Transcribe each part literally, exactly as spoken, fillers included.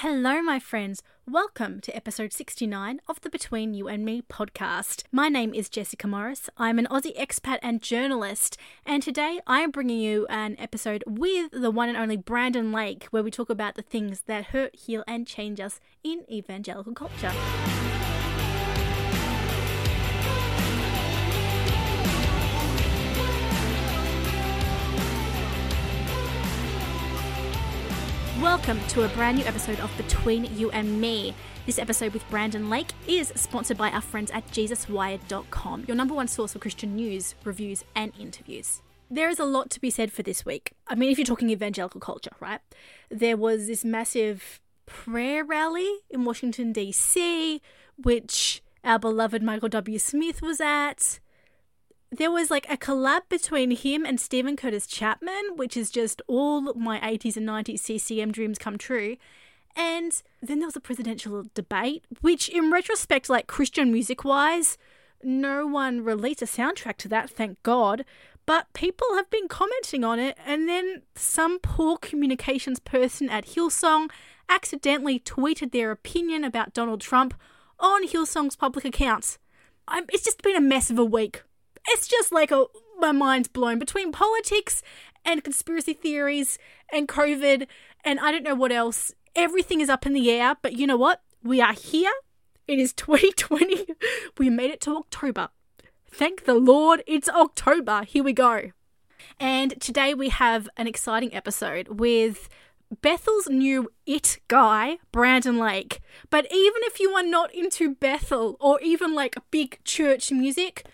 Hello, my friends. Welcome to episode sixty-nine of the Between You and Me podcast. My name is Jessica Morris. I'm an Aussie expat and journalist, and today I am bringing you an episode with the one and only Brandon Lake, where we talk about the things that hurt, heal, and change us in evangelical culture. Welcome to a brand new episode of Between You and Me. This episode with Brandon Lake is sponsored by our friends at Jesus Wired dot com, your number one source for Christian news, reviews, and interviews. There is a lot to be said for this week. I mean, if you're talking evangelical culture, right? There was this massive prayer rally in Washington, D C, which our beloved Michael W. Smith was at. There was like a collab between him and Stephen Curtis Chapman, which is just all my eighties and nineties C C M dreams come true. And then there was a presidential debate, which in retrospect, like Christian music-wise, no one released a soundtrack to that, thank God. But people have been commenting on it, and then some poor communications person at Hillsong accidentally tweeted their opinion about Donald Trump on Hillsong's public accounts. I'm, it's just been a mess of a week. It's just like a, my mind's blown between politics and conspiracy theories and COVID and I don't know what else. Everything is up in the air, but you know what? We are here. It is twenty twenty. We made it to October. Thank the Lord, it's October. Here we go. And today we have an exciting episode with Bethel's new it guy, Brandon Lake. But even if you are not into Bethel or even like big church music,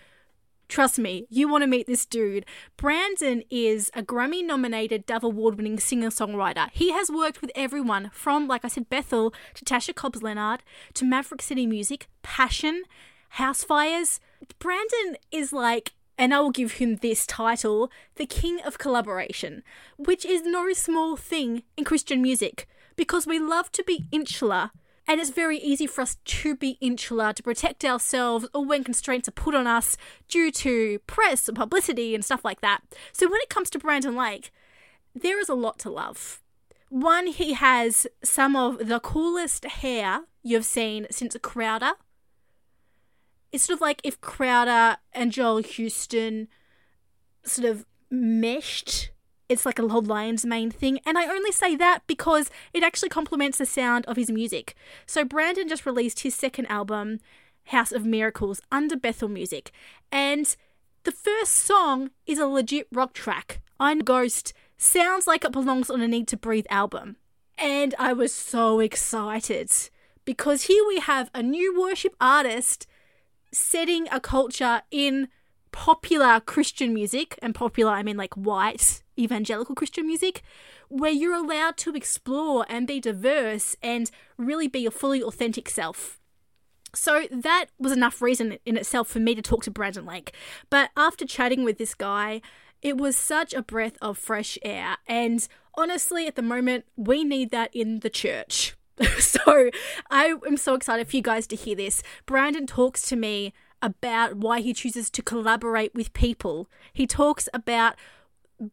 trust me, you want to meet this dude. Brandon is a Grammy-nominated, Dove Award-winning singer-songwriter. He has worked with everyone from, like I said, Bethel to Tasha Cobbs Leonard to Maverick City Music, Passion, Housefires. Brandon is like, and I will give him this title, the King of Collaboration, which is no small thing in Christian music because we love to be insular. And it's very easy for us to be insular, to protect ourselves, or when constraints are put on us due to press and publicity and stuff like that. So when it comes to Brandon Lake, there is a lot to love. One, he has some of the coolest hair you've seen since Crowder. It's sort of like if Crowder and Joel Houston sort of meshed. It's like a whole lion's mane thing. And I only say that because it actually complements the sound of his music. So Brandon just released his second album, House of Miracles, under Bethel Music. And the first song is a legit rock track. I'm Ghost sounds like it belongs on a Need to Breathe album. And I was so excited because here we have a new worship artist setting a culture in popular Christian music, and popular I mean like white evangelical Christian music, where you're allowed to explore and be diverse and really be your fully authentic self. So that was enough reason in itself for me to talk to Brandon Lake. But after chatting with this guy, it was such a breath of fresh air, and honestly at the moment we need that in the church. So I am so excited for you guys to hear this. Brandon talks to me about why he chooses to collaborate with people. He talks about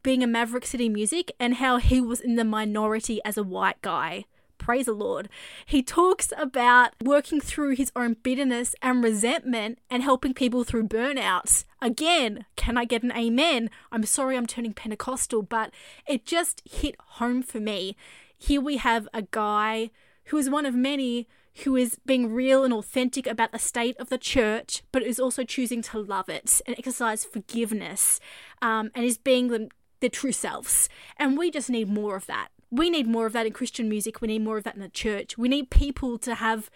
being a Maverick City Music and how he was in the minority as a white guy. Praise the Lord. He talks about working through his own bitterness and resentment and helping people through burnouts. Again, can I get an amen? I'm sorry I'm turning Pentecostal, but it just hit home for me. Here we have a guy who is one of many who is being real and authentic about the state of the church, but is also choosing to love it and exercise forgiveness, um, and is being the, their true selves. And we just need more of that. We need more of that in Christian music. We need more of that in the church. We need people to have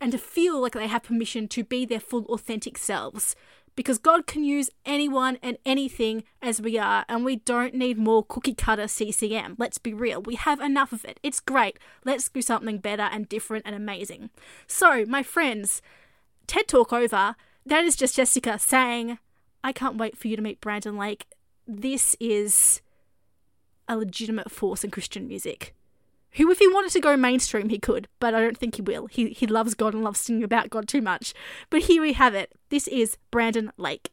and to feel like they have permission to be their full authentic selves, because God can use anyone and anything as we are, and we don't need more cookie-cutter C C M. Let's be real. We have enough of it. It's great. Let's do something better and different and amazing. So, my friends, TED Talk over. That is just Jessica saying, I can't wait for you to meet Brandon Lake. This is a legitimate force in Christian music. Who, if he wanted to go mainstream, he could, but I don't think he will. He he loves God and loves singing about God too much. But here we have it. This is Brandon Lake.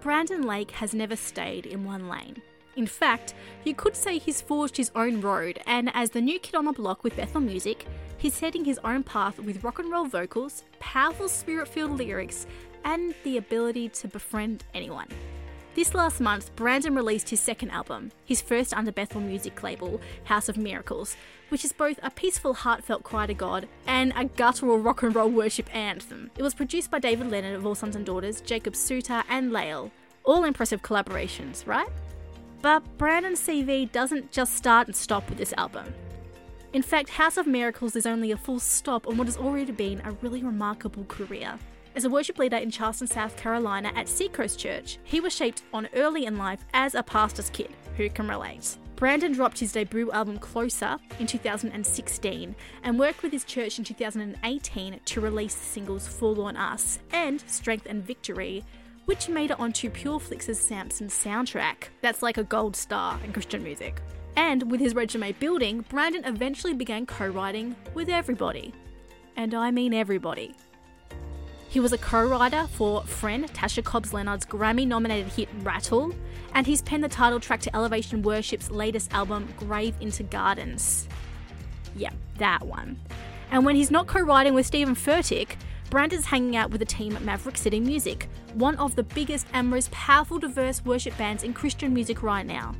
Brandon Lake has never stayed in one lane. In fact, you could say he's forged his own road, and as the new kid on the block with Bethel Music, he's setting his own path with rock and roll vocals, powerful spirit-filled lyrics, and the ability to befriend anyone. This last month, Brandon released his second album, his first under Bethel Music label, House of Miracles, which is both a peaceful, heartfelt cry to God and a guttural rock and roll worship anthem. It was produced by David Leonard of All Sons and Daughters, Jacob Suter, and Lael. All impressive collaborations, right? But Brandon's C V doesn't just start and stop with this album. In fact, House of Miracles is only a full stop on what has already been a really remarkable career. As a worship leader in Charleston, South Carolina at Seacoast Church, he was shaped on early in life as a pastor's kid who can relate. Brandon dropped his debut album Closer in two thousand sixteen and worked with his church in two thousand eighteen to release singles Forlorn Us and Strength and Victory, which made it onto PureFlix's Samson soundtrack. That's like a gold star in Christian music. And with his resume building, Brandon eventually began co-writing with everybody. And I mean everybody. He was a co-writer for friend Tasha Cobbs Leonard's Grammy-nominated hit Rattle, and he's penned the title track to Elevation Worship's latest album, Grave Into Gardens. Yep, that one. And when he's not co-writing with Stephen Furtick, Brandon's hanging out with the team at Maverick City Music, one of the biggest and most powerful diverse worship bands in Christian music right now.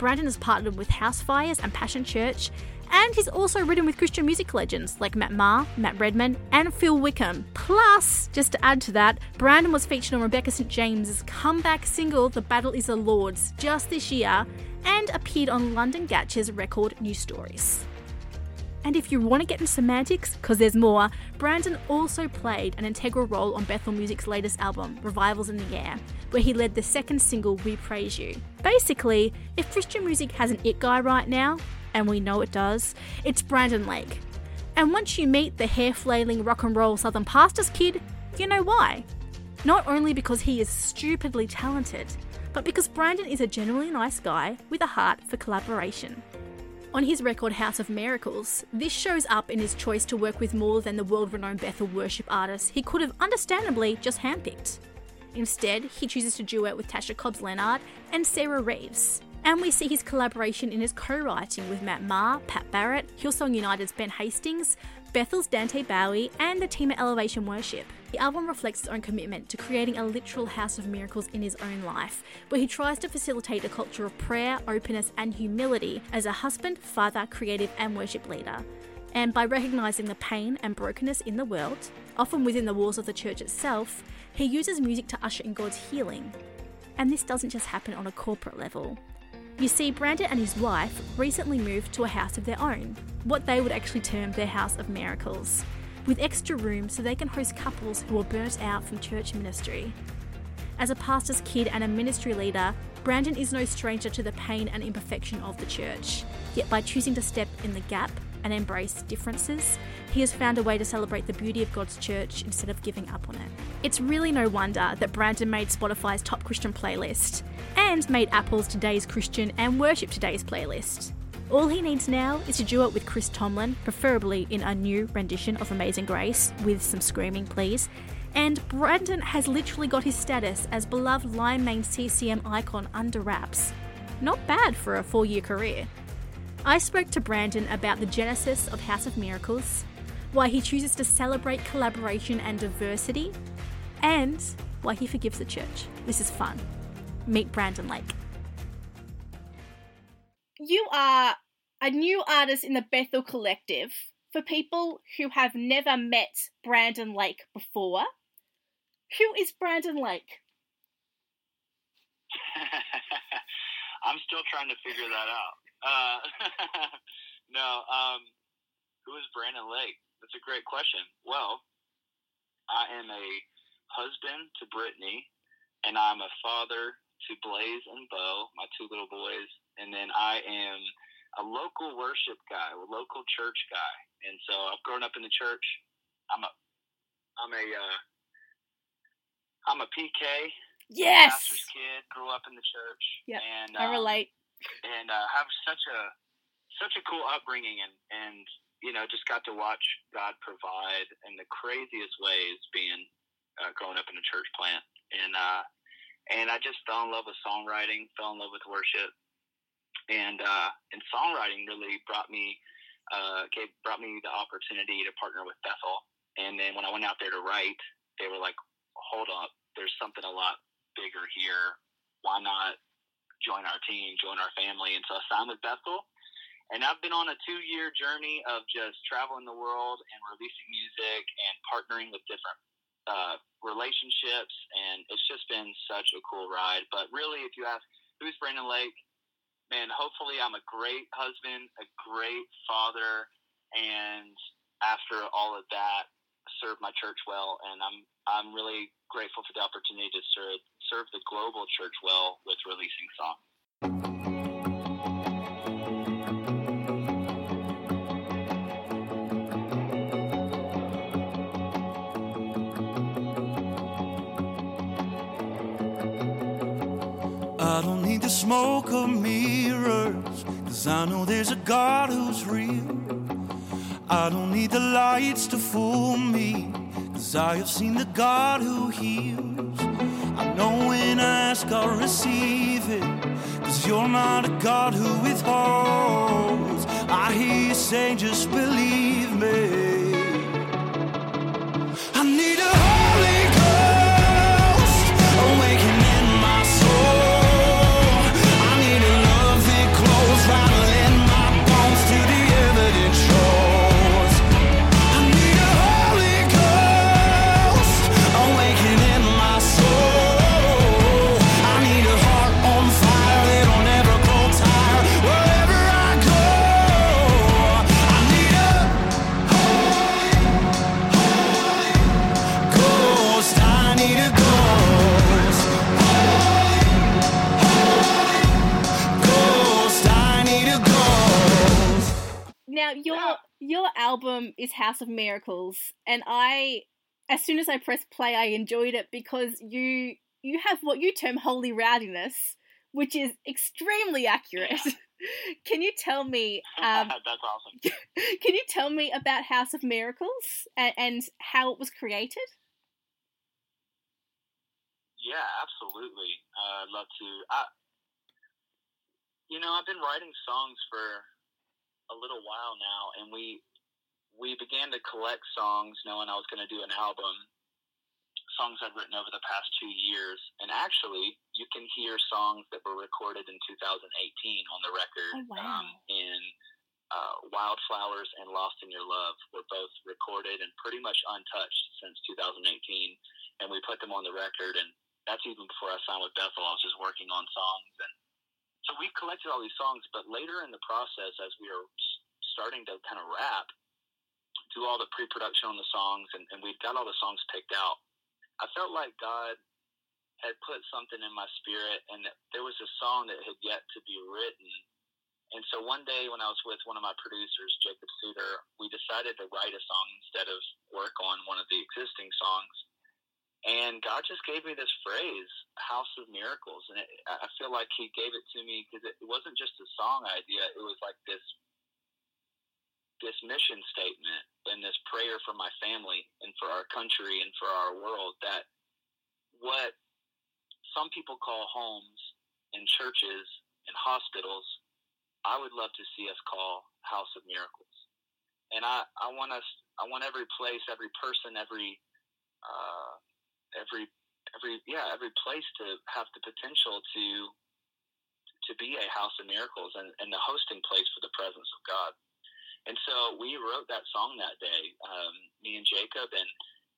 Brandon has partnered with Housefires and Passion Church, and he's also written with Christian music legends like Matt Maher, Matt Redman, and Phil Wickham. Plus, just to add to that, Brandon was featured on Rebecca Saint James's comeback single The Battle Is the Lord's just this year, and appeared on London Gatch's record New Stories. And if you want to get into semantics, because there's more, Brandon also played an integral role on Bethel Music's latest album, Revivals in the Air, where he led the second single, We Praise You. Basically, if Christian music has an it guy right now, and we know it does, it's Brandon Lake. And once you meet the hair-flailing rock and roll Southern pastor's kid, you know why. Not only because he is stupidly talented, but because Brandon is a genuinely nice guy with a heart for collaboration. On his record House of Miracles, this shows up in his choice to work with more than the world-renowned Bethel worship artists he could have understandably just handpicked. Instead, he chooses to duet with Tasha Cobbs Leonard and Sarah Reeves. And we see his collaboration in his co-writing with Matt Maher, Pat Barrett, Hillsong United's Ben Hastings, Bethel's Dante Bowie, and the team at Elevation Worship. The album reflects his own commitment to creating a literal house of miracles in his own life, where he tries to facilitate a culture of prayer, openness, and humility as a husband, father, creative, and worship leader. And by recognising the pain and brokenness in the world, often within the walls of the church itself, he uses music to usher in God's healing. And this doesn't just happen on a corporate level. You see, Brandon and his wife recently moved to a house of their own, what they would actually term their House of Miracles, with extra room so they can host couples who are burnt out from church ministry. As a pastor's kid and a ministry leader, Brandon is no stranger to the pain and imperfection of the church. Yet by choosing to step in the gap and embrace differences, he has found a way to celebrate the beauty of God's church instead of giving up on it. It's really no wonder that Brandon made Spotify's Top Christian playlist and made Apple's Today's Christian and Worship Today's playlist. All he needs now is to duet with Chris Tomlin, preferably in a new rendition of Amazing Grace with some screaming, please. And Brandon has literally got his status as beloved Lymaine C C M icon under wraps. Not bad for a four-year career. I spoke to Brandon about the genesis of House of Miracles, why he chooses to celebrate collaboration and diversity, and why he forgives the church. This is fun. Meet Brandon Lake. You are a new artist in the Bethel Collective. For people who have never met Brandon Lake before, who is Brandon Lake? I'm still trying to figure that out. Uh, no, um, who is Brandon Lake? That's a great question. Well, I am a husband to Brittany, and I'm a father to Blaze and Bo, my two little boys, and then I am a local worship guy, a local church guy, and so I've grown up in the church. I'm a, I'm a, uh, I'm a P K. Yes. Pastor's kid, grew up in the church. Yeah. And um, I relate. And uh, have such a, such a cool upbringing, and, and you know, just got to watch God provide in the craziest ways, being uh, growing up in a church plant, and uh, And I just fell in love with songwriting, fell in love with worship. And uh, and songwriting really brought me uh, gave, brought me the opportunity to partner with Bethel. And then when I went out there to write, they were like, hold up, there's something a lot bigger here. Why not join our team, join our family? And so I signed with Bethel. And I've been on a two-year journey of just traveling the world and releasing music and partnering with different uh, relationships. And it's just been such a cool ride. But really, if you ask, who's Brandon Lake? Man, hopefully I'm a great husband, a great father, and after all of that, serve my church well. And I'm I'm really grateful for the opportunity to serve serve the global church well with releasing songs. I don't need the smoke or mirrors, 'cause I know there's a God who's real. I don't need the lights to fool me, 'cause I have seen the God who heals. I know when I ask I'll receive it, 'cause you're not a God who withholds. I hear you say, just believe me. I need a Holy Ghost awakening in my soul. I need a love that glows, rattling my bones to the evident shore. Now, your your album is House of Miracles, and I, as soon as I pressed play, I enjoyed it because you you have what you term holy rowdiness, which is extremely accurate. Yeah. Can you tell me? Um, That's awesome. Can you tell me about House of Miracles and, and how it was created? Yeah, absolutely. Uh, I'd love to. I, you know, I've been writing songs for a little while now, and we we began to collect songs knowing I was going to do an album, songs I'd written over the past two years. And actually you can hear songs that were recorded in two thousand eighteen on the record. Oh, wow. um, in uh, Wildflowers and Lost in Your Love were both recorded and pretty much untouched since two thousand eighteen, and we put them on the record. And that's even before I signed with Bethel. I was just working on songs, and so we collected all these songs. But later in the process, as we were starting to kind of rap, do all the pre-production on the songs, and, and we'd got all the songs picked out, I felt like God had put something in my spirit, and that there was a song that had yet to be written. And so one day when I was with one of my producers, Jacob Suter, we decided to write a song instead of work on one of the existing songs. And God just gave me this phrase, House of Miracles. And it, I feel like he gave it to me because it wasn't just a song idea. It was like this this mission statement and this prayer for my family and for our country and for our world, that what some people call homes and churches and hospitals, I would love to see us call House of Miracles. And I, I want us, I want every place, every person, every... Uh, every every yeah every place to have the potential to to be a house of miracles and, and the hosting place for the presence of God. And so we wrote that song that day, um, me and Jacob, and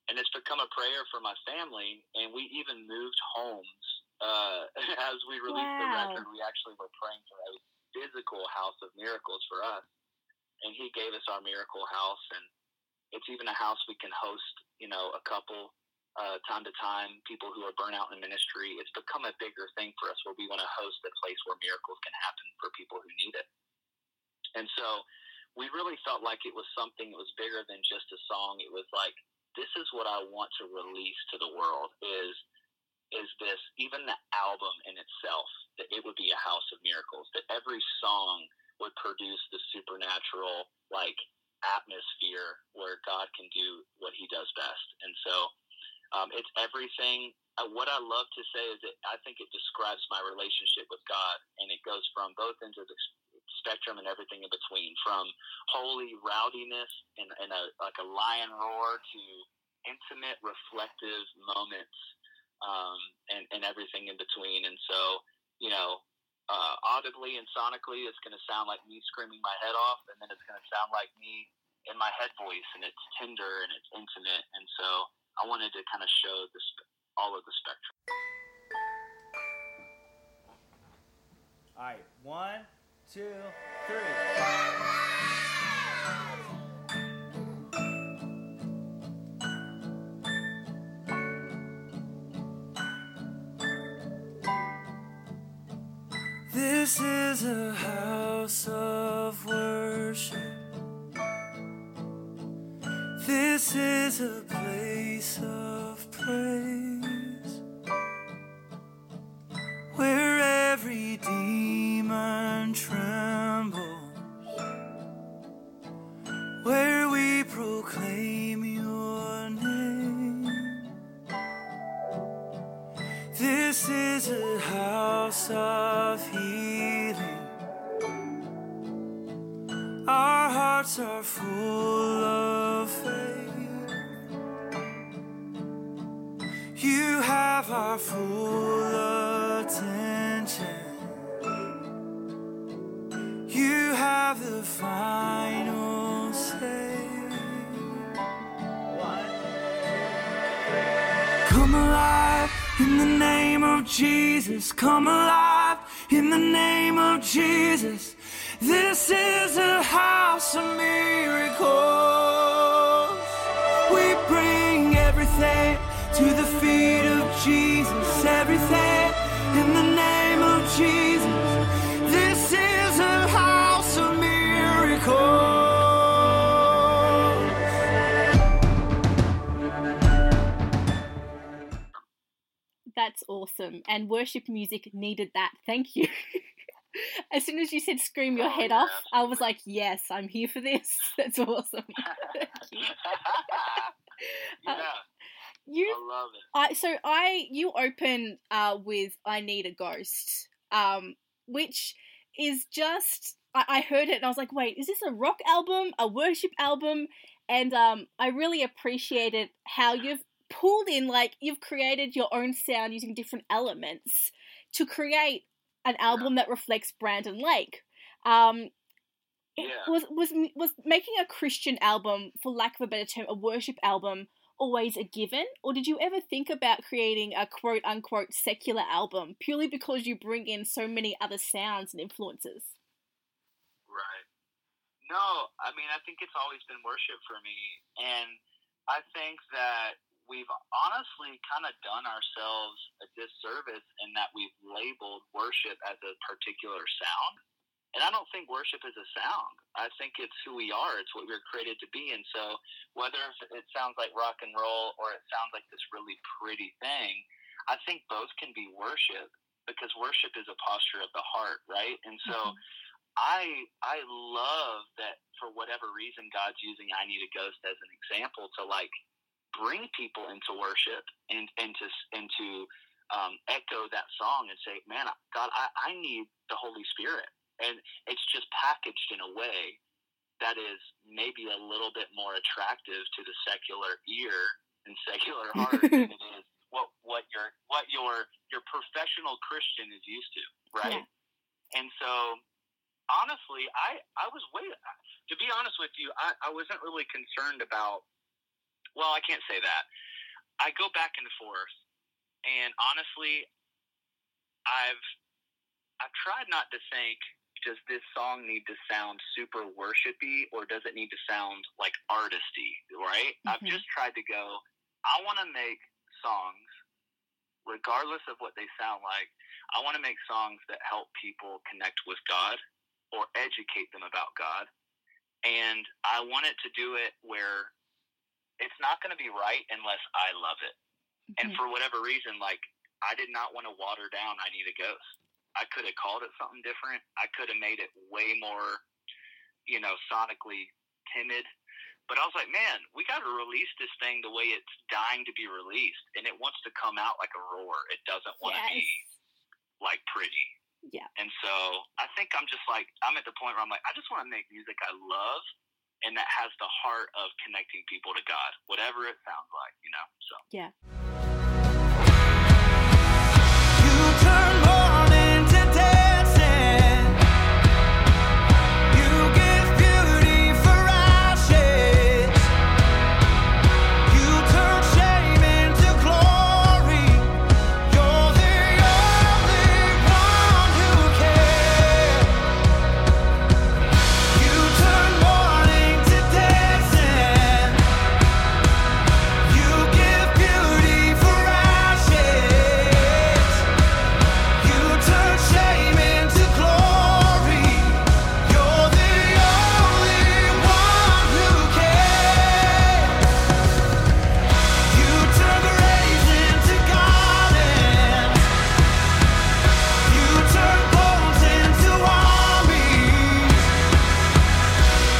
and it's become a prayer for my family. And we even moved homes uh, as we released wow. the record. We actually were praying for a physical house of miracles for us, and he gave us our miracle house. And it's even a house we can host, you know, a couple Uh, time to time, people who are burnt out in ministry. It's become a bigger thing for us, where we want to host a place where miracles can happen for people who need it. And so we really felt like it was something that was bigger than just a song. It was like, this is what I want to release to the world, is is this, even the album in itself, that it would be a house of miracles, that every song would produce the supernatural, like, atmosphere where God can do what he does best. And so Um, it's everything. Uh, what I love to say is that I think it describes my relationship with God, and it goes from both ends of the spectrum and everything in between, from holy rowdiness and, and a, like a lion roar to intimate, reflective moments, um, and, and everything in between. And so, you know, uh, audibly and sonically, it's going to sound like me screaming my head off, and then it's going to sound like me in my head voice, and it's tender and it's intimate. And so I wanted to kind of show this, all of the spectrum. All right, one, two, three. This is a house of worship. This is a place of praise, where every demon trembles, where we proclaim your name. This is a house of healing. Our hearts are full of faith. You have our full attention. You have the final say. Come alive in the name of Jesus. Come alive in the name of Jesus. This is a house of miracles. We bring everything to the feet of Jesus, everything in the name of Jesus. This is a house of miracles. That's awesome. And worship music needed that. Thank you. As soon as you said scream your head off, I was like, yes, I'm here for this. That's awesome. Thank you. Yeah. Uh, you, I love it. I, so I, you opened uh, with I Need a Ghost, um, which is just, I, I heard it and I was like, wait, is this a rock album, a worship album? And um, I really appreciated how you've pulled in, like, you've created your own sound using different elements to create an album that reflects Brandon Lake. Um, yeah. was, was was making a Christian album, for lack of a better term, a worship album, always a given? Or did you ever think about creating a quote-unquote secular album purely because you bring in so many other sounds and influences? Right. No, I mean, I think it's always been worship for me, and I think that we've honestly kind of done ourselves a disservice in that we've labeled worship as a particular sound. And I don't think worship is a sound. I think it's who we are. It's what we were created to be. And so whether it sounds like rock and roll or it sounds like this really pretty thing, I think both can be worship, because worship is a posture of the heart, right? And so mm-hmm. I I love that for whatever reason God's using I Need a Ghost as an example to, like, bring people into worship and, and to, and to um, echo that song and say, man, God, I, I need the Holy Spirit. And it's just packaged in a way that is maybe a little bit more attractive to the secular ear and secular heart than it is what, what your, what your, your professional Christian is used to. Right. Yeah. And so honestly, I, I was way, to be honest with you, I, I wasn't really concerned about, well, I can't say that. I go back and forth, and honestly, I've I've tried not to think, does this song need to sound super worshipy, or does it need to sound like artisty, right? Mm-hmm. I've just tried to go, I want to make songs, regardless of what they sound like, I want to make songs that help people connect with God or educate them about God, and I wanted to do it where it's not going to be right unless I love it. Mm-hmm. And for whatever reason, like, I did not want to water down I Need a Ghost. I could have called it something different. I could have made it way more, you know, sonically timid. But I was like, man, we got to release this thing the way it's dying to be released. And it wants to come out like a roar. It doesn't want yes. to be like pretty. Yeah. And so I think I'm just like, I'm at the point where I'm like, I just want to make music I love and that has the heart of connecting people to God, whatever it sounds like, you know? So, yeah. You turn morning to dancing. You give beauty for ashes. You turn shame into glory. You're the only one who cares. You turn morning to dancing. You give beauty for ashes. You turn shame into glory. You're the only one who cares. You turn graves into gardens. You turn bones into armies.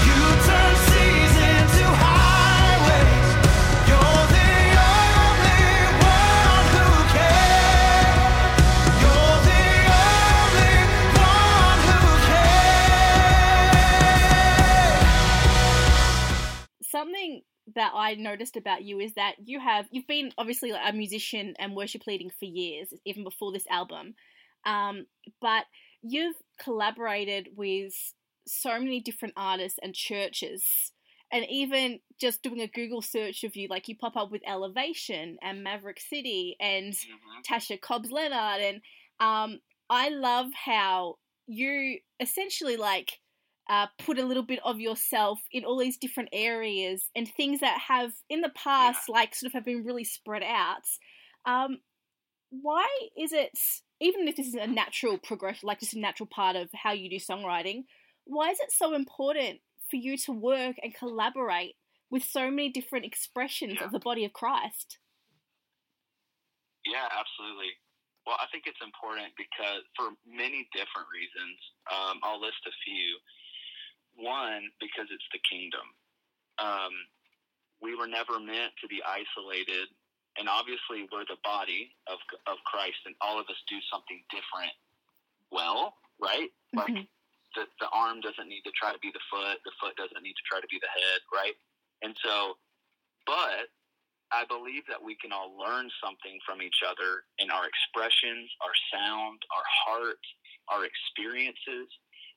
You turn seas into highways. You're the only one who cares. You're the only one who cares. Something that I noticed about you is that you have you've been obviously a musician and worship leading for years, even before this album. Um, but you've collaborated with so many different artists and churches, and even just doing a Google search of you, like you pop up with Elevation and Maverick City and Mhm. Tasha Cobbs Leonard, and um, I love how you essentially like uh, put a little bit of yourself in all these different areas and things that have in the past like sort of have been really spread out. Um, why is it, even if this is a natural progression, like just a natural part of how you do songwriting, why is it so important for you to work and collaborate with so many different expressions Yeah. of the body of Christ? Yeah, absolutely. Well, I think it's important because for many different reasons, um, I'll list a few. One, because it's the kingdom. Um, we were never meant to be isolated, and obviously we're the body of of Christ, and all of us do something different well, right? Like Mhm. the, the arm doesn't need to try to be the foot, the foot doesn't need to try to be the head, right? And so, but I believe that we can all learn something from each other in our expressions, our sound, our heart, our experiences.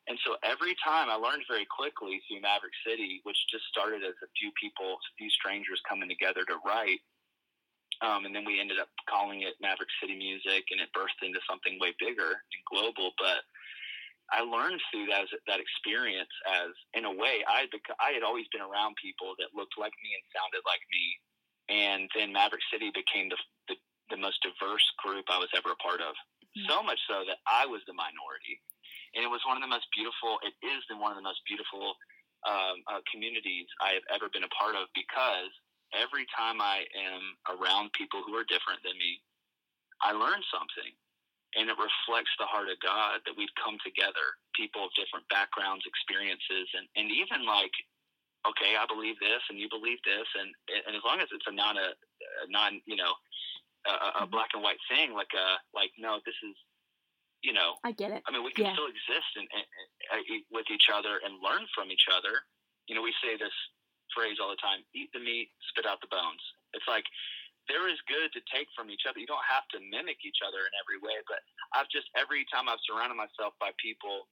And so every time I learned very quickly through Maverick City, which just started as a few people, a few strangers coming together to write. Um, and then we ended up calling it Maverick City Music, and it burst into something way bigger and global. But I learned through that, that experience as, in a way, I bec- I had always been around people that looked like me and sounded like me. And then Maverick City became the, the the most diverse group I was ever a part of. Mm-hmm. So much so that I was the minority. And it was one of the most beautiful, it is one of the most beautiful um, uh, communities I have ever been a part of, because every time I am around people who are different than me, I learn something. And it reflects the heart of God that we've come together, people of different backgrounds, experiences, and, and even like, okay, I believe this and you believe this. And, and as long as it's a non, a, a non, you know, a, a mm-hmm. black and white thing, like, a, like, no, this is, you know, I get it. I mean, we can yeah. still exist in, in, in, with each other and learn from each other. You know, we say this phrase all the time, eat the meat, spit out the bones. It's like, there is good to take from each other. You don't have to mimic each other in every way, but I've just, every time I've surrounded myself by people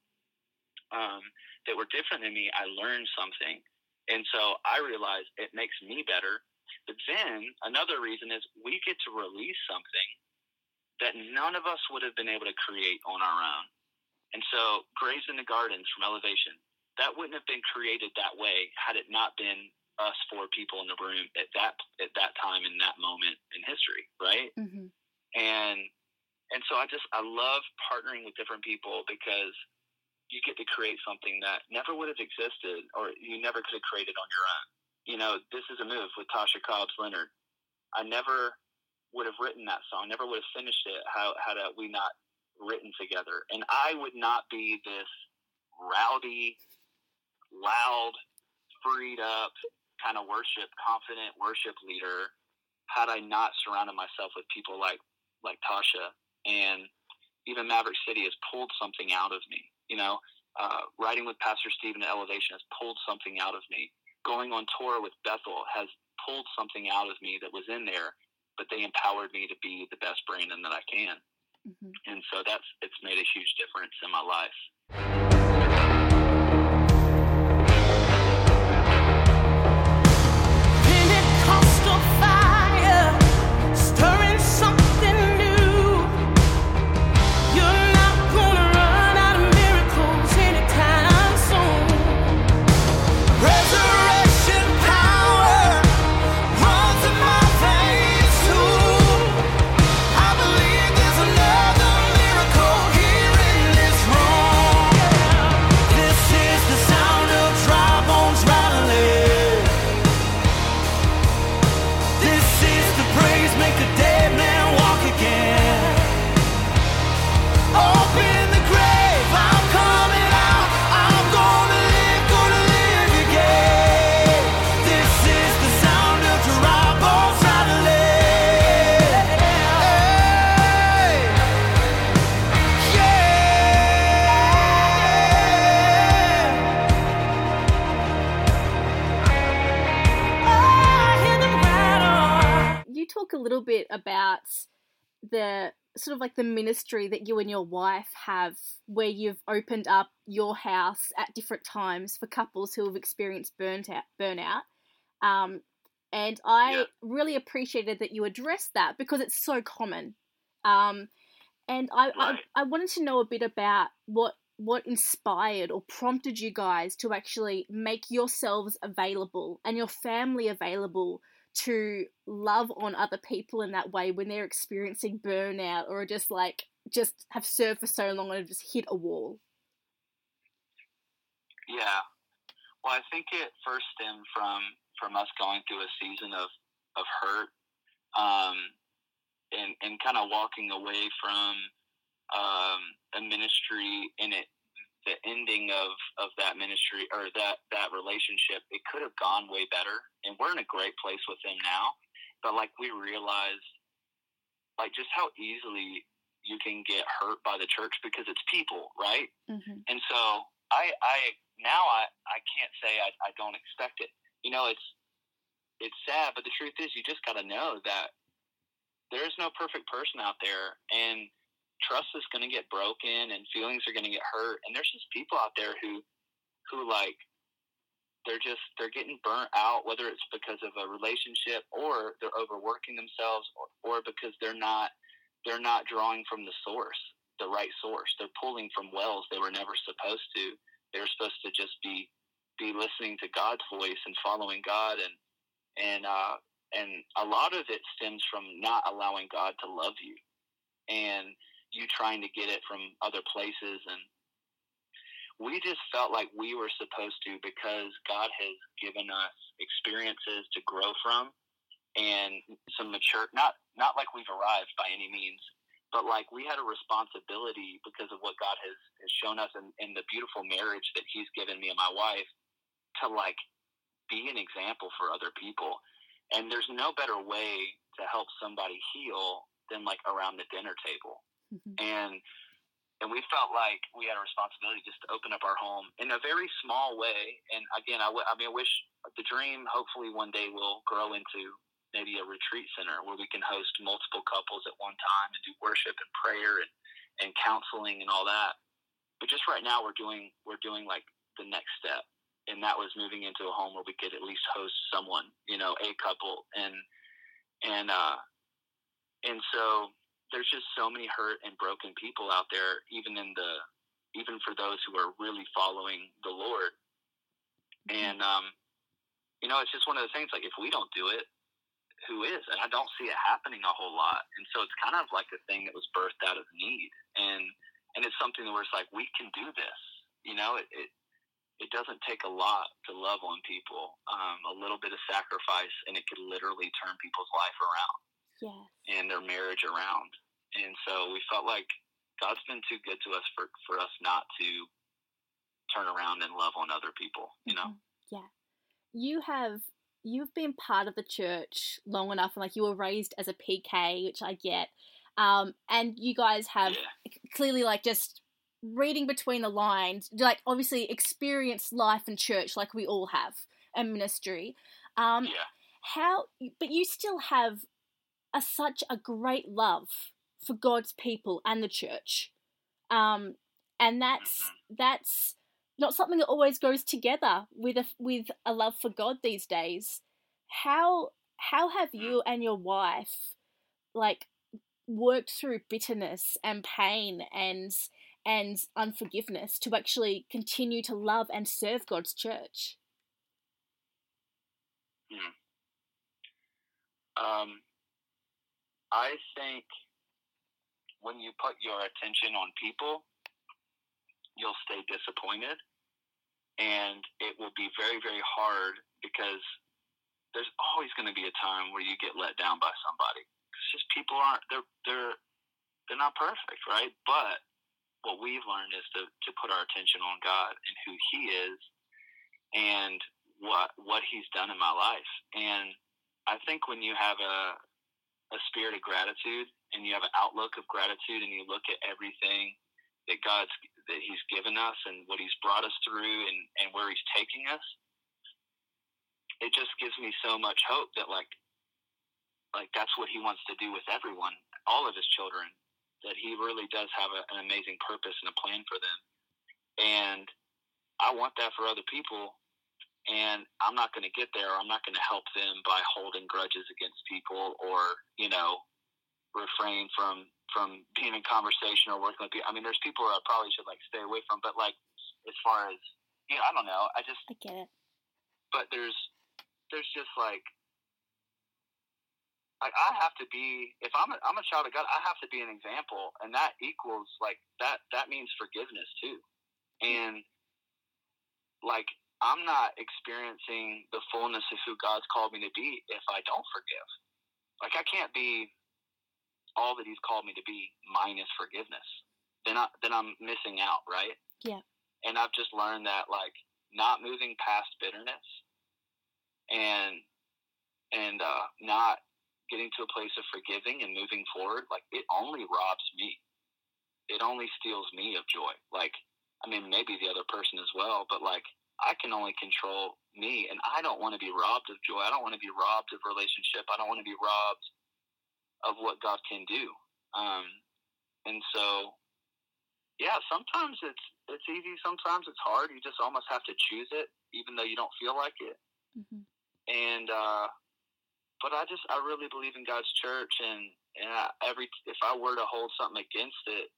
um, that were different than me, I learned something. And so I realized it makes me better. But then another reason is we get to release something that none of us would have been able to create on our own. And so Graves in the Gardens from Elevation, that wouldn't have been created that way had it not been us four people in the room at that at that time in that moment in history, right? Mm-hmm. And and so I just I love partnering with different people, because you get to create something that never would have existed, or you never could have created on your own. You know, this is a move with Tasha Cobbs Leonard. I never would have written that song, never would have finished it had had we not written together. And I would not be this rowdy, loud, freed up, kind of worship, confident worship leader, had I not surrounded myself with people like, like Tasha. And even Maverick City has pulled something out of me. You know, uh, writing with Pastor Stephen at Elevation has pulled something out of me. Going on tour with Bethel has pulled something out of me that was in there, but they empowered me to be the best Brandon that I can. Mm-hmm. And so that's, it's made a huge difference in my life. A little bit about the sort of like the ministry that you and your wife have, where you've opened up your house at different times for couples who have experienced burnout burnout um and I yeah. really appreciated that you addressed that, because it's so common, um and I, right. I I wanted to know a bit about what what inspired or prompted you guys to actually make yourselves available and your family available to love on other people in that way when they're experiencing burnout or just like just have served for so long and have just hit a wall. Yeah. Well, I think it first stemmed from, from us going through a season of, of hurt, um, and, and kind of walking away from, um, a ministry, and it, the ending of, of that ministry or that, that relationship, it could have gone way better. And we're in a great place with them now. But, like, we realized, like, just how easily you can get hurt by the church because it's people, right? Mm-hmm. And so I, I now I, I can't say I, I don't expect it. You know, it's it's sad, but the truth is you just got to know that there is no perfect person out there. And trust is going to get broken and feelings are going to get hurt. And there's just people out there who, who like, they're just, they're getting burnt out, whether it's because of a relationship or they're overworking themselves, or, or because they're not, they're not drawing from the source, the right source. They're pulling from wells they were never supposed to. They were supposed to just be, be listening to God's voice and following God. And, and, uh, and a lot of it stems from not allowing God to love you, and you trying to get it from other places. And we just felt like we were supposed to, because God has given us experiences to grow from and some mature, not, not like we've arrived by any means, but like we had a responsibility because of what God has, has shown us in, in the beautiful marriage that he's given me and my wife, to like be an example for other people. And there's no better way to help somebody heal than like around the dinner table. And and we felt like we had a responsibility just to open up our home in a very small way. And again, I, w- I mean, I wish the dream hopefully one day will grow into maybe a retreat center where we can host multiple couples at one time and do worship and prayer and, and counseling and all that. But just right now, we're doing we're doing like the next step, and that was moving into a home where we could at least host someone, you know, a couple, and and uh and so. There's just so many hurt and broken people out there, even in the, even for those who are really following the Lord. And, um, you know, it's just one of the things, like, if we don't do it, who is? And I don't see it happening a whole lot. And so it's kind of like a thing that was birthed out of need. And, and it's something where it's like, we can do this, you know, it, it, it doesn't take a lot to love on people. Um, a little bit of sacrifice, and it could literally turn people's life around. Yes. And their marriage around. And so we felt like God's been too good to us for, for us not to turn around and love on other people, you know? Yeah. You have you've been part of the church long enough, and like you were raised as a P K, which I get, um, and you guys have yeah. clearly like just reading between the lines, like obviously experienced life in church like we all have, and ministry. Um, yeah. How, but you still have a, such a great love for God's people and the church. Um, and that's, that's not something that always goes together with a, with a love for God these days. How, how have you and your wife like worked through bitterness and pain and, and unforgiveness to actually continue to love and serve God's church? Hmm. Um, I think when you put your attention on people, you'll stay disappointed, and it will be very, very hard because there's always going to be a time where you get let down by somebody. It's just people aren't, they're, they're, they're not perfect. Right. But what we've learned is to, to put our attention on God and who he is and what, what he's done in my life. And I think when you have a a spirit of gratitude and you have an outlook of gratitude and you look at everything that God's that he's given us and what he's brought us through and, and where he's taking us, it just gives me so much hope that like like that's what he wants to do with everyone, all of his children, that he really does have a, an amazing purpose and a plan for them. And I want that for other people. And I'm not going to get there. I'm not going to help them by holding grudges against people or, you know, refrain from, from being in conversation or working with people. I mean, there's people I probably should, like, stay away from. But, like, as far as, you know, I don't know. I just – I get it. But there's there's just, like – I have to be – if I'm a, I'm a child of God, I have to be an example. And that equals, like, that, that means forgiveness too. And, like – I'm not experiencing the fullness of who God's called me to be if I don't forgive. Like, I can't be all that he's called me to be minus forgiveness. Then, I, then I'm missing out, right? Yeah. And I've just learned that, like, not moving past bitterness and and uh, not getting to a place of forgiving and moving forward, like, it only robs me. It only steals me of joy. Like, I mean, maybe the other person as well, but, like, I can only control me, and I don't want to be robbed of joy. I don't want to be robbed of relationship. I don't want to be robbed of what God can do. Um, and so, yeah, sometimes it's it's easy. Sometimes it's hard. You just almost have to choose it, even though you don't feel like it. Mm-hmm. And uh, but I just I really believe in God's church, and and I, every if I were to hold something against it,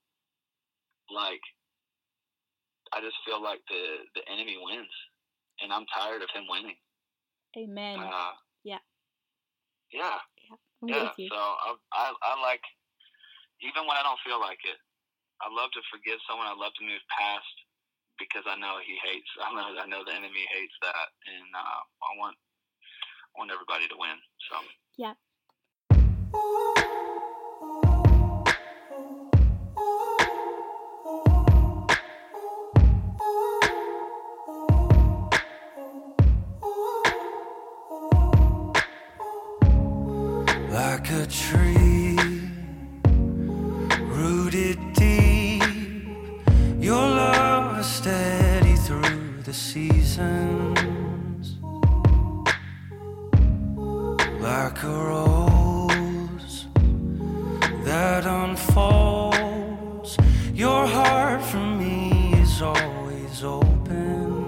like. I just feel like the, the enemy wins, and I'm tired of him winning. Amen. Uh, yeah. Yeah. Yeah. yeah. So I, I I like, even when I don't feel like it, I love to forgive someone. I love to move past because I know he hates. I know I know the enemy hates that, and uh, I want I want everybody to win. So yeah. Like a tree rooted deep, your love is steady through the seasons. Like a rose that unfolds, your heart for me is always open.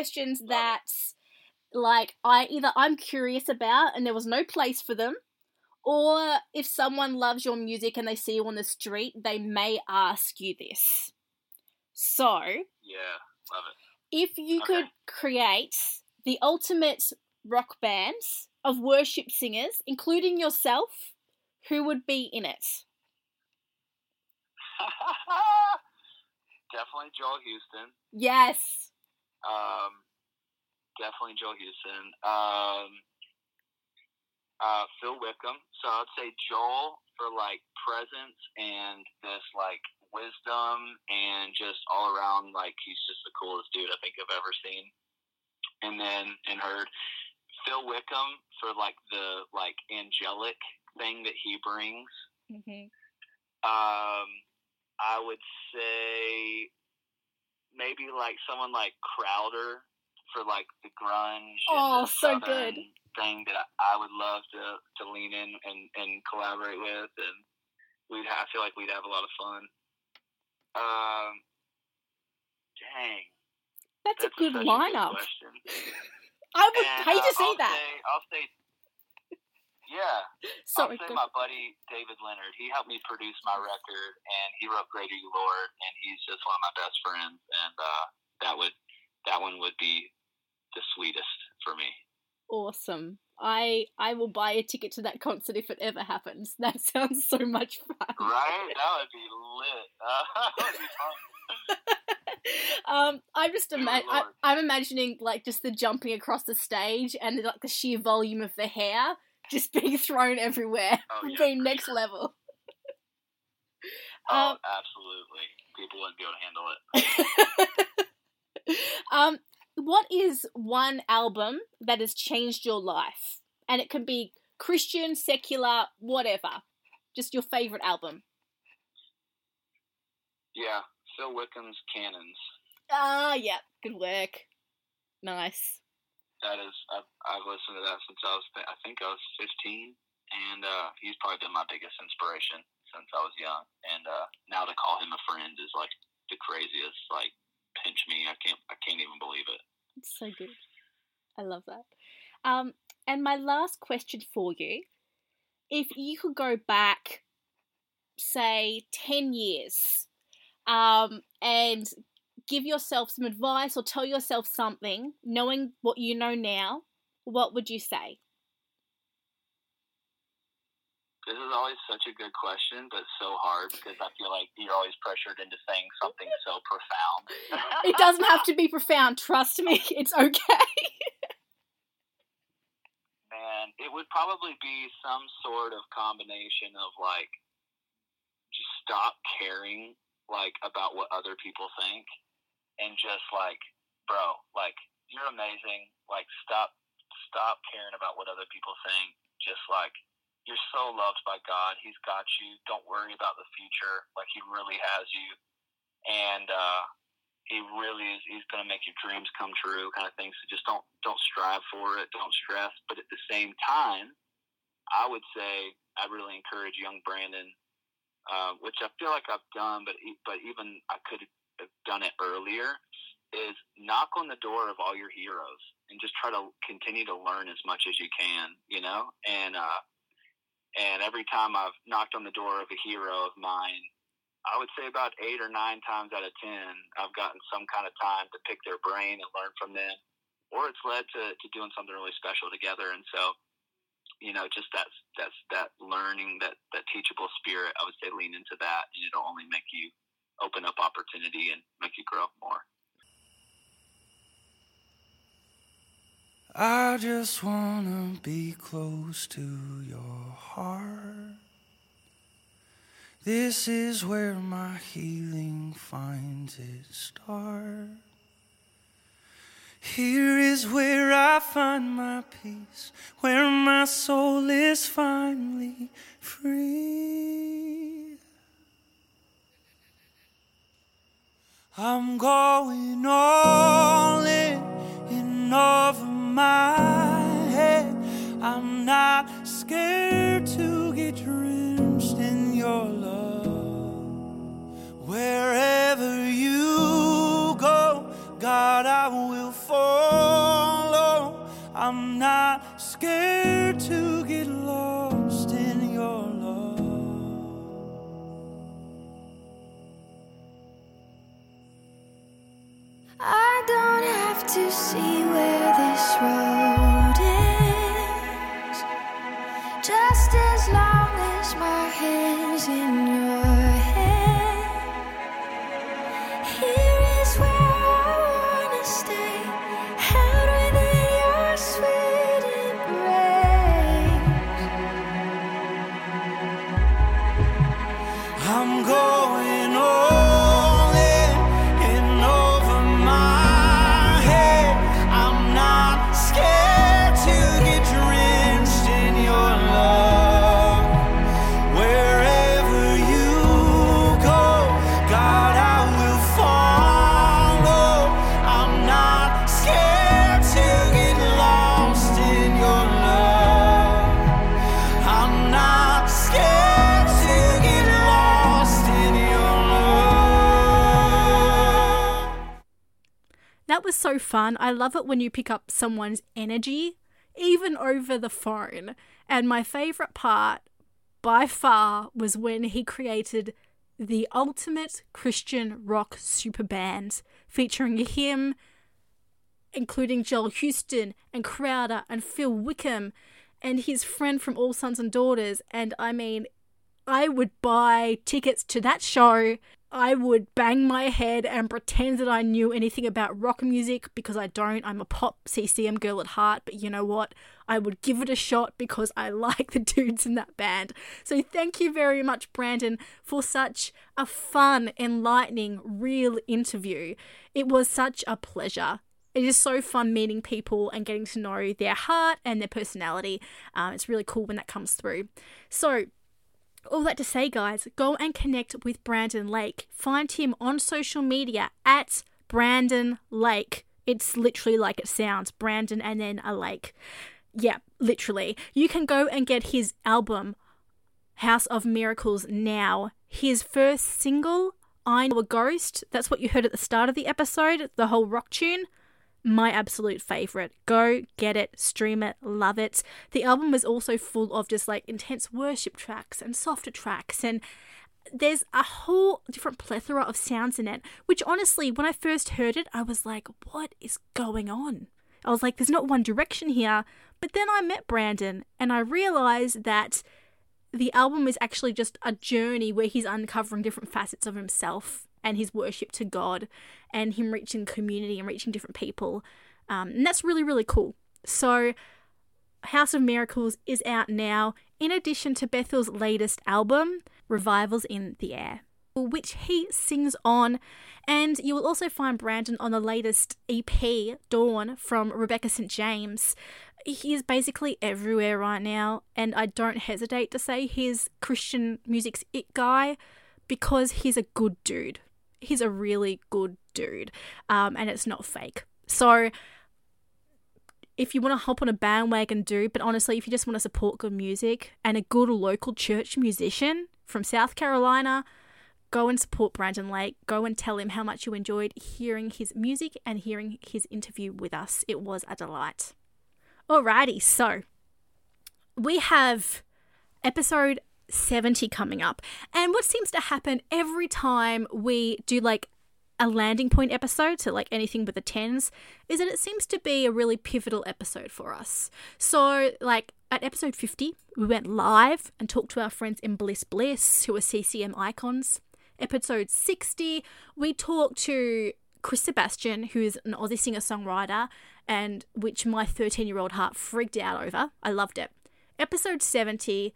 Questions that like I either I'm curious about and there was no place for them, or if someone loves your music and they see you on the street, they may ask you this. So yeah, love it. If you okay. could create the ultimate rock bands of worship singers, including yourself, who would be in it? Definitely Joel Houston. Yes. Um, definitely Joel Houston. Um, uh, Phil Wickham. So I'd say Joel for like presence and this like wisdom and just all around, like he's just the coolest dude I think I've ever seen. And then and heard Phil Wickham for like the like angelic thing that he brings. Mm-hmm. Um, I would say maybe like someone like Crowder for like the grunge. Oh, and the so good thing that I would love to, to lean in and, and collaborate with, and we'd have, I feel like we'd have a lot of fun. Um, dang, that's, that's a good lineup. A good I would and, hate uh, to see I'll that. Say, I'll say. Yeah, Sorry, I'll say my buddy David Leonard. He helped me produce my record, and he wrote "Greater You, Lord," and he's just one of my best friends. And uh, that would that one would be the sweetest for me. Awesome! I I will buy a ticket to that concert if it ever happens. That sounds so much fun. Right? That would be lit. Uh, that would be fun. um, I'm just ima- I, I'm imagining like just the jumping across the stage and the, like the sheer volume of the hair. Just being thrown everywhere, oh, yeah, being next sure. level. Oh, um, absolutely. People wouldn't be able to handle it. um, what is one album that has changed your life? And it can be Christian, secular, whatever. Just your favorite album. Yeah, Phil Wickham's Cannons. Ah, yeah, good work. Nice. That is, I've, I've listened to that since I was, I think I was fifteen, and uh, he's probably been my biggest inspiration since I was young, and uh, now to call him a friend is like the craziest, like, pinch me, I can't, I can't even believe it. It's so good. I love that. Um, and my last question for you, if you could go back, say, ten years, um, and give yourself some advice or tell yourself something, knowing what you know now, what would you say? This is always such a good question, but so hard because I feel like you're always pressured into saying something so profound. It doesn't have to be profound. Trust me. It's okay. Man, it would probably be some sort of combination of like, just stop caring, like, about what other people think. And just like, bro, like, you're amazing. Like, stop, stop caring about what other people think. Just like, you're so loved by God. He's got you. Don't worry about the future. Like, he really has you. And, uh, he really is, he's going to make your dreams come true kind of thing. So just don't, don't strive for it. Don't stress. But at the same time, I would say, I really encourage young Brandon, uh, which I feel like I've done, but, but even I could have done it earlier, is knock on the door of all your heroes and just try to continue to learn as much as you can, you know? And, uh, and every time I've knocked on the door of a hero of mine, I would say about eight or nine times out of ten, I've gotten some kind of time to pick their brain and learn from them, or it's led to, to doing something really special together. And so, you know, just that's, that's, that learning, that, that teachable spirit, I would say lean into that, and it'll only make you open up opportunity and make you grow up more. I just want to be close to your heart. This is where my healing finds its start. Here is where I find my peace, where my soul is finally free. I'm going all in, in over my head. I'm not scared to get drenched in your love. Wherever you go, God, I will follow. I'm not scared to get lost in your love. I don't have to see where this road is. I'm going all in and over my head. I'm not scared to get drenched in your love. Wherever you go, God, I will follow. I'm not scared to get lost in your love. I'm not scared. That was so fun. I love it when you pick up someone's energy, even over the phone. And my favorite part, by far, was when he created the ultimate Christian rock super band, featuring him, including Joel Houston and Crowder and Phil Wickham and his friend from All Sons and Daughters. And I mean, I would buy tickets to that show. I would bang my head and pretend that I knew anything about rock music, because I don't. I'm a pop C C M girl at heart, but you know what? I would give it a shot because I like the dudes in that band. So thank you very much, Brandon, for such a fun, enlightening, real interview. It was such a pleasure. It is so fun meeting people and getting to know their heart and their personality. Um, it's really cool when that comes through. So all that to say, guys, go and connect with Brandon Lake. Find him on social media at Brandon Lake. It's literally like it sounds, Brandon and then a lake. Yeah, literally. You can go and get his album, House of Miracles, now. His first single, I Know a Ghost, that's what you heard at the start of the episode, the whole rock tune. My absolute favorite. Go get it, stream it, love it. The album is also full of just like intense worship tracks and softer tracks, and there's a whole different plethora of sounds in it, which honestly, when I first heard it, I was like, what is going on? I was like, there's not one direction here. But then I met Brandon and I realized that the album is actually just a journey where he's uncovering different facets of himself and his worship to God, and him reaching community and reaching different people. Um, and that's really, really cool. So House of Miracles is out now, in addition to Bethel's latest album, Revivals in the Air, which he sings on. And you will also find Brandon on the latest E P, Dawn, from Rebecca Saint James. He is basically everywhere right now, and I don't hesitate to say he's Christian music's it guy, because he's a good dude. He's a really good dude, um, and it's not fake. So if you want to hop on a bandwagon, do, but honestly, if you just want to support good music and a good local church musician from South Carolina, go and support Brandon Lake. Go and tell him how much you enjoyed hearing his music and hearing his interview with us. It was a delight. Alrighty, so we have episode seventy coming up, and what seems to happen every time we do like a landing point episode, so like anything but the tens, is that it seems to be a really pivotal episode for us. So like at episode fifty, we went live and talked to our friends in Bliss Bliss, who are C C M icons. Episode sixty, we talked to Chris Sebastian, who is an Aussie singer-songwriter, and which my thirteen-year-old heart freaked out over. I loved it. Episode seventy,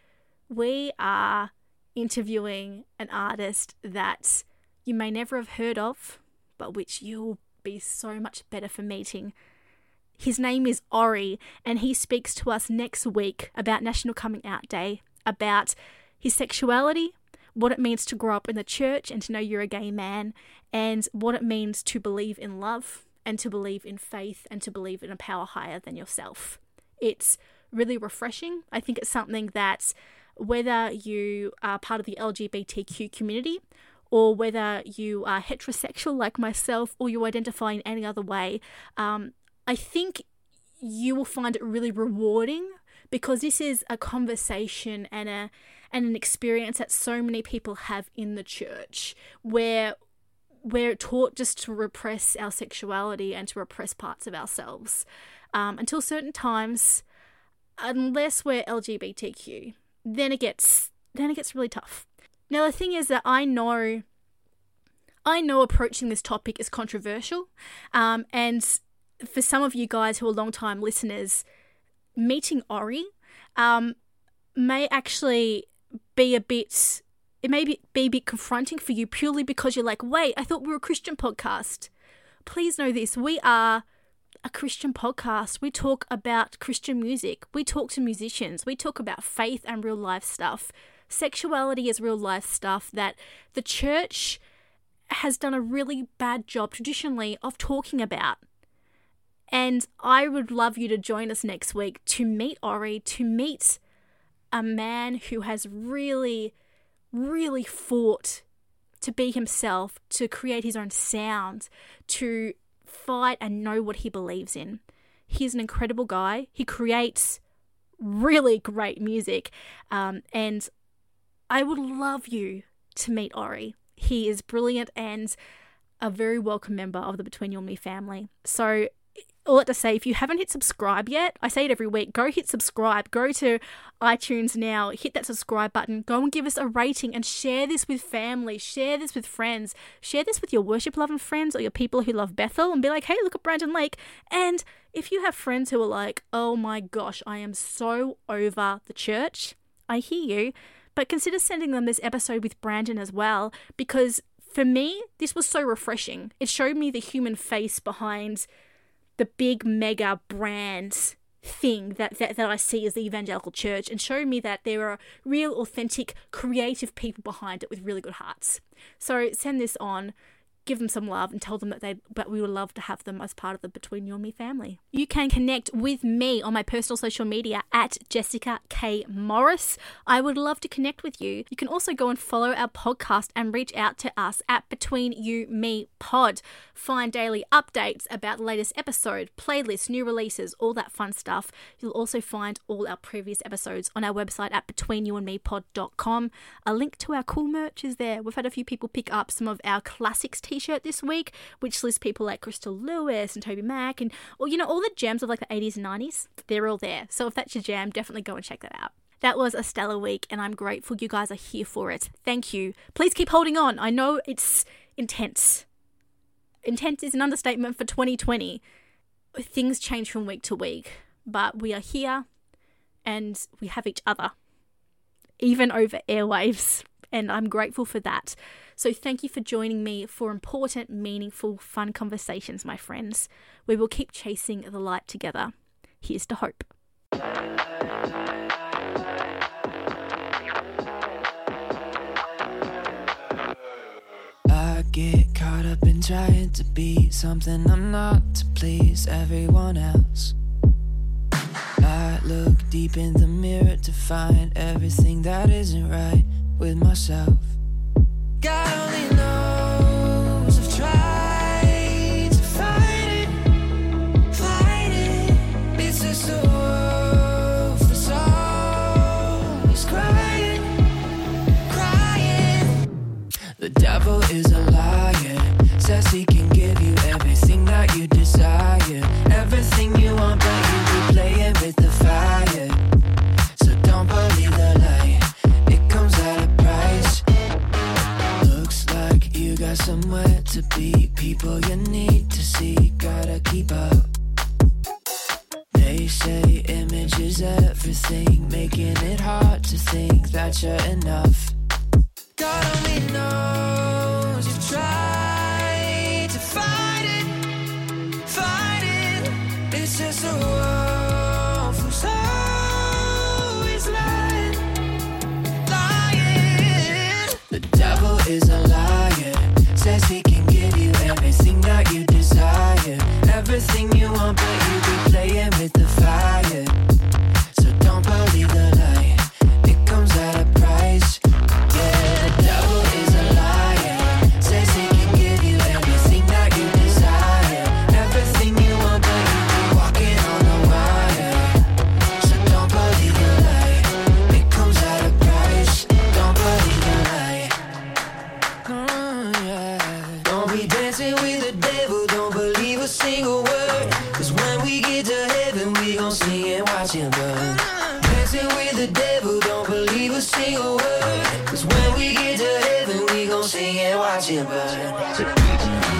we are interviewing an artist that you may never have heard of, but which you'll be so much better for meeting. His name is Ori, and he speaks to us next week about National Coming Out Day, about his sexuality, what it means to grow up in the church and to know you're a gay man, and what it means to believe in love and to believe in faith and to believe in a power higher than yourself. It's really refreshing. I think it's something that's, whether you are part of the L G B T Q community, or whether you are heterosexual like myself, or you identify in any other way, um, I think you will find it really rewarding, because this is a conversation and a and an experience that so many people have in the church, where we're taught just to repress our sexuality and to repress parts of ourselves um, until certain times, unless we're L G B T Q. Then it gets then it gets really tough. Now the thing is that I know I know approaching this topic is controversial, um, and for some of you guys who are long-time listeners, meeting Ori um, may actually be a bit It may be, be a bit confronting for you purely because you're like, wait, I thought we were a Christian podcast. Please know this. We are a Christian podcast. We talk about Christian music. We talk to musicians. We talk about faith and real life stuff. Sexuality is real life stuff that the church has done a really bad job traditionally of talking about. And I would love you to join us next week to meet Ori, to meet a man who has really, really fought to be himself, to create his own sound, to fight and know what he believes in. He's an incredible guy. He creates really great music. Um, and I would love you to meet Ori. He is brilliant and a very welcome member of the Between You and Me family. So all that to say, if you haven't hit subscribe yet, I say it every week, go hit subscribe, go to iTunes now, hit that subscribe button, go and give us a rating and share this with family, share this with friends, share this with your worship loving friends or your people who love Bethel and be like, hey, look at Brandon Lake. And if you have friends who are like, oh my gosh, I am so over the church, I hear you, but consider sending them this episode with Brandon as well, because for me, this was so refreshing. It showed me the human face behind the big mega brand thing that, that, that I see as the evangelical church, and show me that there are real, authentic, creative people behind it with really good hearts. So send this on, give them some love, and tell them that they that we would love to have them as part of the Between You and Me family. You can connect with me on my personal social media at Jessica K. Morris. I would love to connect with you. You can also go and follow our podcast and reach out to us at Between You Me Pod. Find daily updates about the latest episode, playlists, new releases, all that fun stuff. You'll also find all our previous episodes on our website at between you and me pod dot com. A link to our cool merch is there. We've had a few people pick up some of our classics t- t-shirt this week, which lists people like Crystal Lewis and Toby Mac and, well, you know, all the gems of like the eighties and nineties, they're all there. So if that's your jam, definitely go and check that out. That was a stellar week and I'm grateful you guys are here for it. Thank you. Please keep holding on. I know it's intense. Intense is an understatement for twenty twenty. Things change from week to week, but we are here and we have each other, even over airwaves. And I'm grateful for that. So thank you for joining me for important, meaningful, fun conversations, my friends. We will keep chasing the light together. Here's to hope. I get caught up in trying to be something I'm not to please everyone else. I look deep in the mirror to find everything that isn't right with myself. God only knows I've tried to fight it, fight it. It's just a wolf that's always crying, crying. The devil is a liar, says he can give you everything that you desire, everything you want, but you be playing with the fire. So don't believe the lie. Got somewhere to be, people you need to see, gotta keep up. They say image is everything, making it hard to think that you're enough. God only knows you've tried to fight it, fight it. It's just a wolf who's always lying, lying. The devil is a liar. Says he can give you everything that you desire, everything you want, but you be playing with the fire. So don't believe the lie, it comes at a price. Yeah, the devil is a liar. Says he can give you everything that you desire, everything you want, but you be walking on a wire. So don't believe the lie, it comes at a price. Don't believe the lie. Mm, yeah. Dancing with the devil, don't believe a single word. Cause when we get to heaven, we gon' sing and watch him burn. Dancing with the devil, don't believe a single word. Cause when we get to heaven, we gon' sing and watch him burn.